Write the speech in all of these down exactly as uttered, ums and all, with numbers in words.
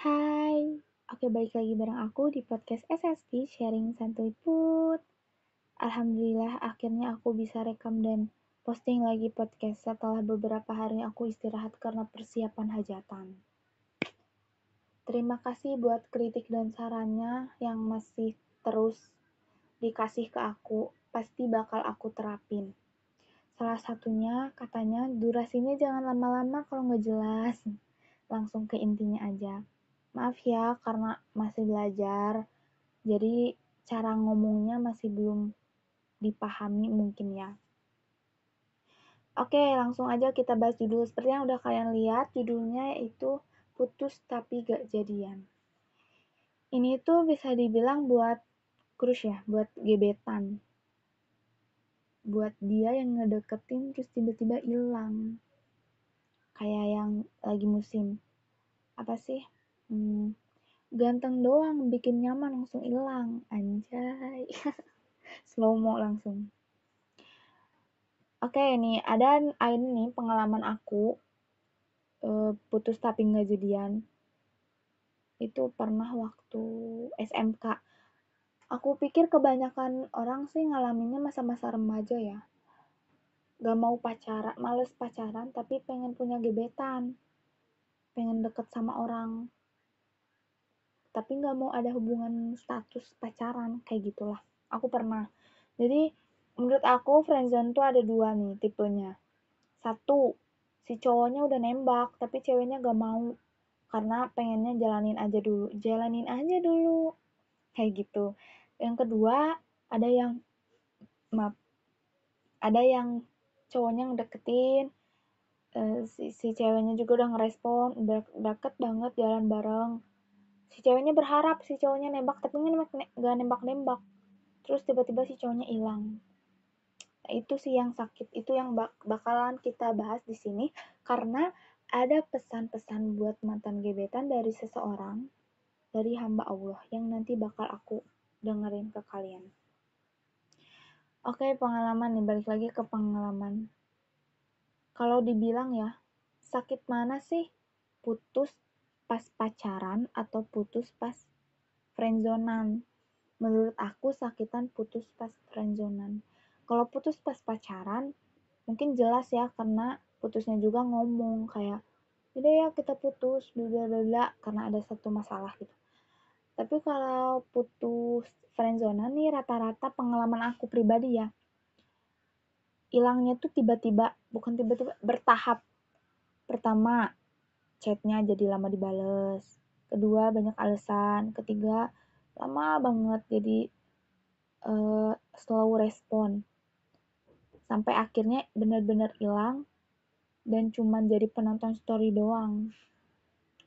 Hai, oke balik lagi bareng aku di podcast S S T Sharing Santuy Put. Alhamdulillah akhirnya aku bisa rekam dan posting lagi podcast setelah beberapa hari aku istirahat karena persiapan hajatan. Terima kasih buat kritik dan sarannya yang masih terus dikasih ke aku, pasti bakal aku terapin. Salah satunya katanya durasinya jangan lama-lama kalau nggak jelas. Langsung ke intinya aja. Maaf ya karena masih belajar. Jadi cara ngomongnya masih belum dipahami mungkin ya. Oke, langsung aja kita bahas judul. Seperti yang udah kalian lihat, judulnya yaitu Putus Tapi Gak Jadian. Ini tuh bisa dibilang buat crush ya, buat gebetan. Buat dia yang ngedeketin terus tiba-tiba hilang, kayak yang lagi musim apa sih hmm, ganteng doang bikin nyaman langsung hilang, anjay. Slow mo langsung. Oke, nih ada ini pengalaman aku e, putus tapi nggak jadian. Itu pernah waktu S M K. Aku pikir kebanyakan orang sih ngalaminnya masa-masa remaja ya. Gak mau pacaran, males pacaran, tapi pengen punya gebetan. Pengen deket sama orang. Tapi gak mau ada hubungan status pacaran, kayak gitulah. Aku pernah. Jadi, menurut aku friendzone tuh ada dua nih tipenya. Satu, si cowoknya udah nembak, tapi ceweknya gak mau. Karena pengennya jalanin aja dulu. Jalanin aja dulu. Kayak gitu. Yang kedua, ada yang maaf, ada yang cowoknya ngedeketin, uh, si, si ceweknya juga udah ngerespon, udah deket banget jalan bareng. Si ceweknya berharap si cowoknya nembak, tapi nggak nembak-nembak. Terus tiba-tiba si cowoknya hilang. Nah, itu sih yang sakit, itu yang bak- bakalan kita bahas di sini, karena ada pesan-pesan buat mantan gebetan dari seseorang, dari hamba Allah yang nanti bakal aku dengerin ke kalian. Oke, pengalaman nih, balik lagi ke pengalaman. Kalau dibilang ya, sakit mana sih? Putus pas pacaran atau putus pas friendzonan? Menurut aku sakitan putus pas friendzonan. Kalau putus pas pacaran, mungkin jelas ya karena putusnya juga ngomong kayak, "Udah ya kita putus, bla bla bla," karena ada satu masalah gitu. Tapi kalau putus friendzone nih rata-rata pengalaman aku pribadi ya. Hilangnya tuh tiba-tiba, bukan tiba-tiba, bertahap. Pertama, chatnya jadi lama dibales. Kedua, banyak alasan. Ketiga, lama banget jadi uh, slow respon. Sampai akhirnya benar-benar hilang dan cuman jadi penonton story doang.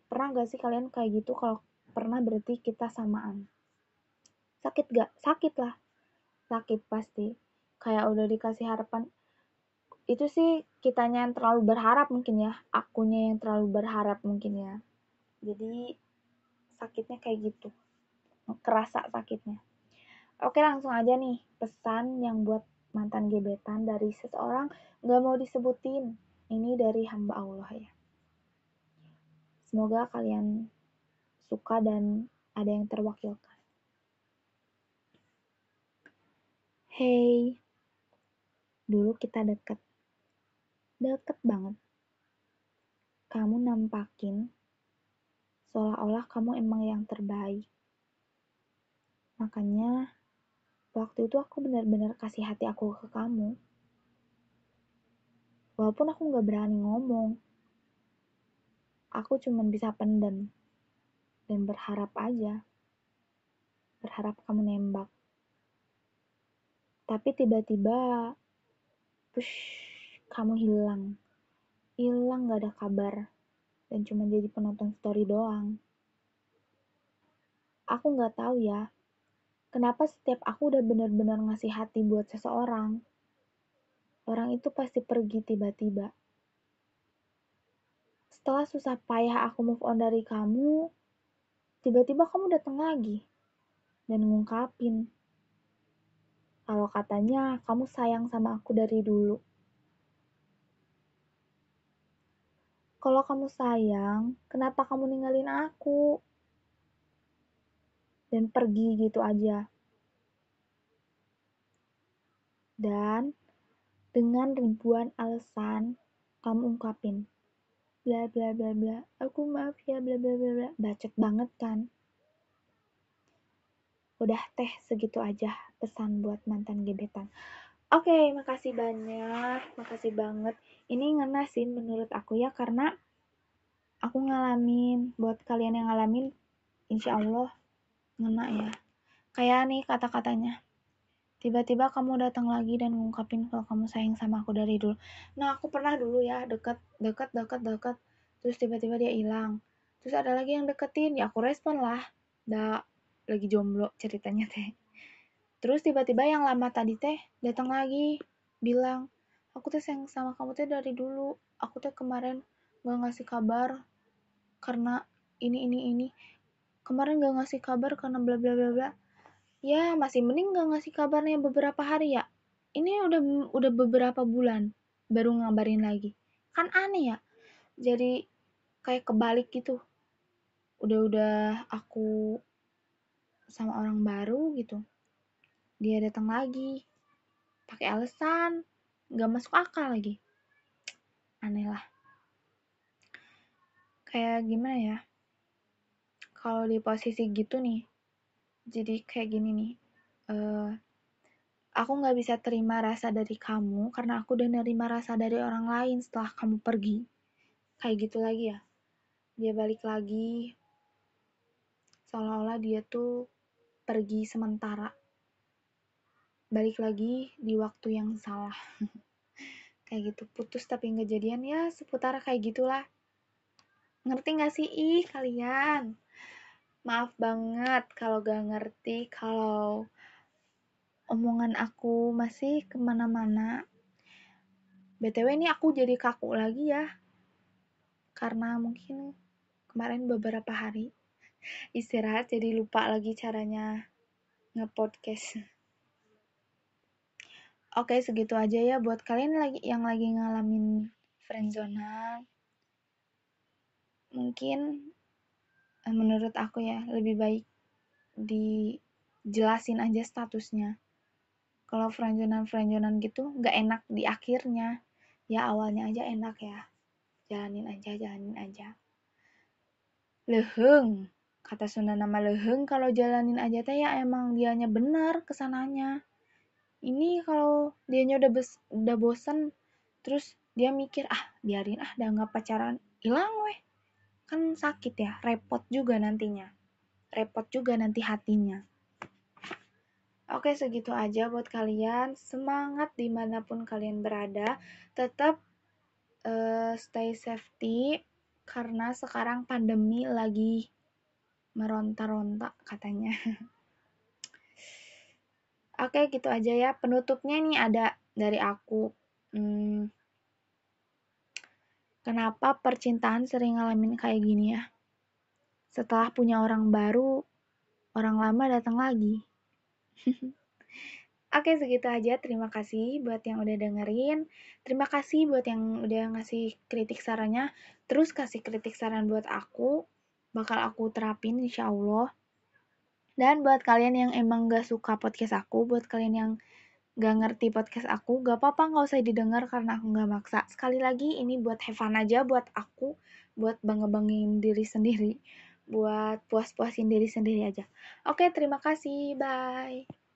Pernah gak sih kalian kayak gitu? Kalau pernah berarti kita samaan. Sakit gak? Sakit lah. Sakit pasti. Kayak udah dikasih harapan. Itu sih kitanya yang terlalu berharap mungkin ya. Akunya yang terlalu berharap mungkin ya. Jadi sakitnya kayak gitu. Kerasa sakitnya. Oke, langsung aja nih. Pesan yang buat mantan gebetan dari seseorang gak mau disebutin. Ini dari hamba Allah ya. Semoga kalian suka dan ada yang terwakilkan. Hey, dulu kita deket. Deket banget. Kamu nampakin seolah-olah kamu emang yang terbaik. Makanya waktu itu aku benar-benar kasih hati aku ke kamu. Walaupun aku gak berani ngomong. Aku cuma bisa pendam. Dan berharap aja. Berharap kamu nembak. Tapi tiba-tiba, push, kamu hilang. Hilang gak ada kabar. Dan cuma jadi penonton story doang. Aku gak tahu ya. Kenapa setiap aku udah benar-benar ngasih hati buat seseorang, orang itu pasti pergi tiba-tiba. Setelah susah payah aku move on dari kamu, tiba-tiba kamu datang lagi dan ngungkapin kalau katanya kamu sayang sama aku dari dulu. Kalau kamu sayang, kenapa kamu ninggalin aku? Dan pergi gitu aja. Dan dengan ribuan alasan kamu ungkapin. Bla bla bla bla. Aku maaf ya bla bla bla bla. Bacot banget kan? Udah teh segitu aja pesan buat mantan gebetan. Oke, okay, makasih banyak, makasih banget. Ini ngena sih menurut aku ya, karena aku ngalamin. Buat kalian yang ngalamin, insya Allah ngena ya. Kayak nih kata-katanya, tiba-tiba kamu datang lagi dan ngungkapin kalau kamu sayang sama aku dari dulu. Nah, aku pernah dulu ya, deket, deket, deket, deket. Terus tiba-tiba dia hilang. Terus ada lagi yang deketin, ya aku respon lah. Dah, lagi jomblo ceritanya teh. Terus tiba-tiba yang lama tadi teh datang lagi bilang, aku teh sayang sama kamu teh dari dulu. Aku teh kemarin gak ngasih kabar karena ini ini ini. Kemarin gak ngasih kabar karena bla bla bla bla. Ya masih mending gak ngasih kabarnya beberapa hari ya. Ini udah udah beberapa bulan baru ngabarin lagi. Kan aneh ya. Jadi kayak kebalik gitu. Udah-udah aku sama orang baru gitu. Dia datang lagi pakai alasan nggak masuk akal lagi. Aneh lah, kayak gimana ya kalau di posisi gitu nih. Jadi kayak gini nih, uh, aku nggak bisa terima rasa dari kamu karena aku udah nerima rasa dari orang lain setelah kamu pergi. Kayak gitu lagi ya, dia balik lagi seolah-olah dia tuh pergi sementara, balik lagi di waktu yang salah. Kayak gitu, putus tapi nggak jadian ya, seputar kayak gitulah. Ngerti nggak sih ih kalian? Maaf banget kalau gak ngerti, kalau omongan aku masih kemana-mana. B T W ini aku jadi kaku lagi ya, karena mungkin kemarin beberapa hari istirahat jadi lupa lagi caranya nge-podcast. Oke, segitu aja ya buat kalian lagi yang lagi ngalamin friendzone. Mungkin menurut aku ya lebih baik dijelasin aja statusnya. Kalau friendzone-friendzone gitu nggak enak di akhirnya. Ya awalnya aja enak ya. Jalanin aja, jalanin aja. Leheng, kata Sunda nama leheng kalau jalanin aja teh ya emang dianya benar kesananya. Ini kalau dianya udah bes, udah bosen, terus dia mikir, ah biarin ah, udah nggak pacaran, hilang weh. Kan sakit ya, repot juga nantinya. Repot juga nanti hatinya. Oke, segitu aja buat kalian. Semangat dimanapun kalian berada. Tetap uh, stay safety, karena sekarang pandemi lagi meronta-ronta katanya. Oke, gitu aja ya. Penutupnya nih ada dari aku. Hmm, kenapa percintaan sering ngalamin kayak gini ya? Setelah punya orang baru, orang lama datang lagi. Oke, segitu aja. Terima kasih buat yang udah dengerin. Terima kasih buat yang udah ngasih kritik sarannya. Terus kasih kritik saran buat aku. Bakal aku terapin insya Allah. Dan buat kalian yang emang gak suka podcast aku, buat kalian yang gak ngerti podcast aku, gak apa-apa, gak usah didengar karena aku gak maksa. Sekali lagi, ini buat have fun aja, buat aku, buat bangga-banggain diri sendiri, buat puas-puasin diri sendiri aja. Oke, terima kasih, bye.